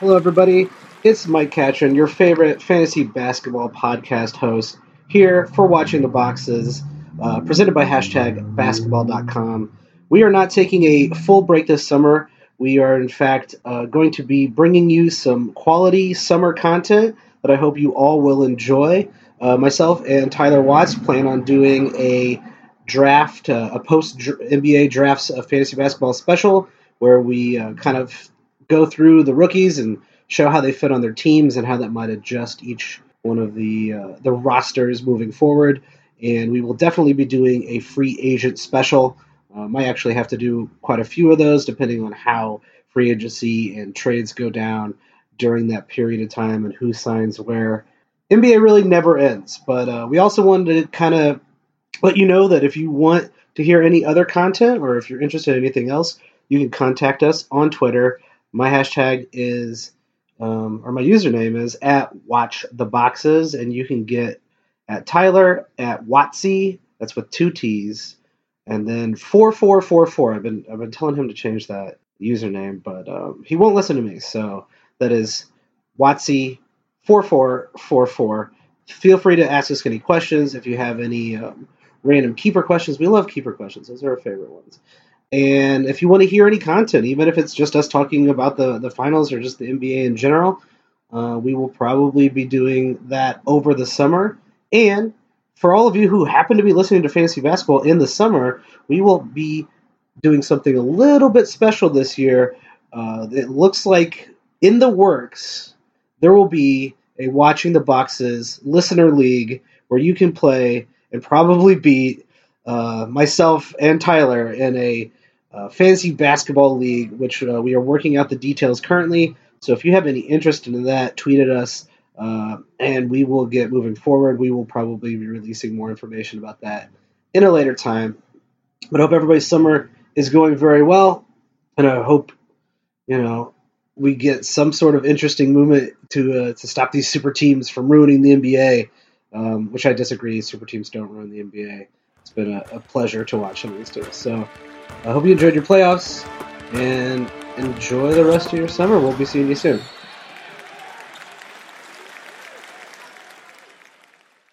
Hello, everybody. It's Mike Catron, your favorite fantasy basketball podcast host, here for Watching the Boxes, presented by hashtag basketball.com. We are not taking a full break this summer. We are, in fact, going to be bringing you some quality summer content that I hope you all will enjoy. Myself and Tyler Watts plan on doing a draft, a post-NBA drafts of fantasy basketball special, where we kind of go through the rookies and show how they fit on their teams and how that might adjust each one of the rosters moving forward. And we will definitely be doing a free agent special. Might actually have to do quite a few of those depending on how free agency and trades go down during that period of time and who signs where. NBA really never ends, but we also wanted to kind of let you know that if you want to hear any other content or if you're interested in anything else, you can contact us on Twitter. My hashtag is, or my username is @WatchTheBoxes, and you can get at Tyler @Watsy. That's with 2 T's. And then 4444. I've been telling him to change that username, but he won't listen to me. So that is Watsy4444. Feel free to ask us any questions if you have any random keeper questions. We love keeper questions; those are our favorite ones. And if you want to hear any content, even if it's just us talking about the finals or just the NBA in general, we will probably be doing that over the summer. And for all of you who happen to be listening to fantasy basketball in the summer, we will be doing something a little bit special this year. It looks like in the works, there will be a Watching the Boxes listener league where you can play and probably beat myself and Tyler in a fantasy basketball league, which we are working out the details currently. So if you have any interest in that, tweet at us. And we will get moving forward. We will probably be releasing more information about that in a later time. But I hope everybody's summer is going very well, and I hope we get some sort of interesting movement to stop these super teams from ruining the NBA, which I disagree. Super teams don't ruin the NBA. It's been a pleasure to watch some of these teams. So I hope you enjoyed your playoffs and enjoy the rest of your summer. We'll be seeing you soon.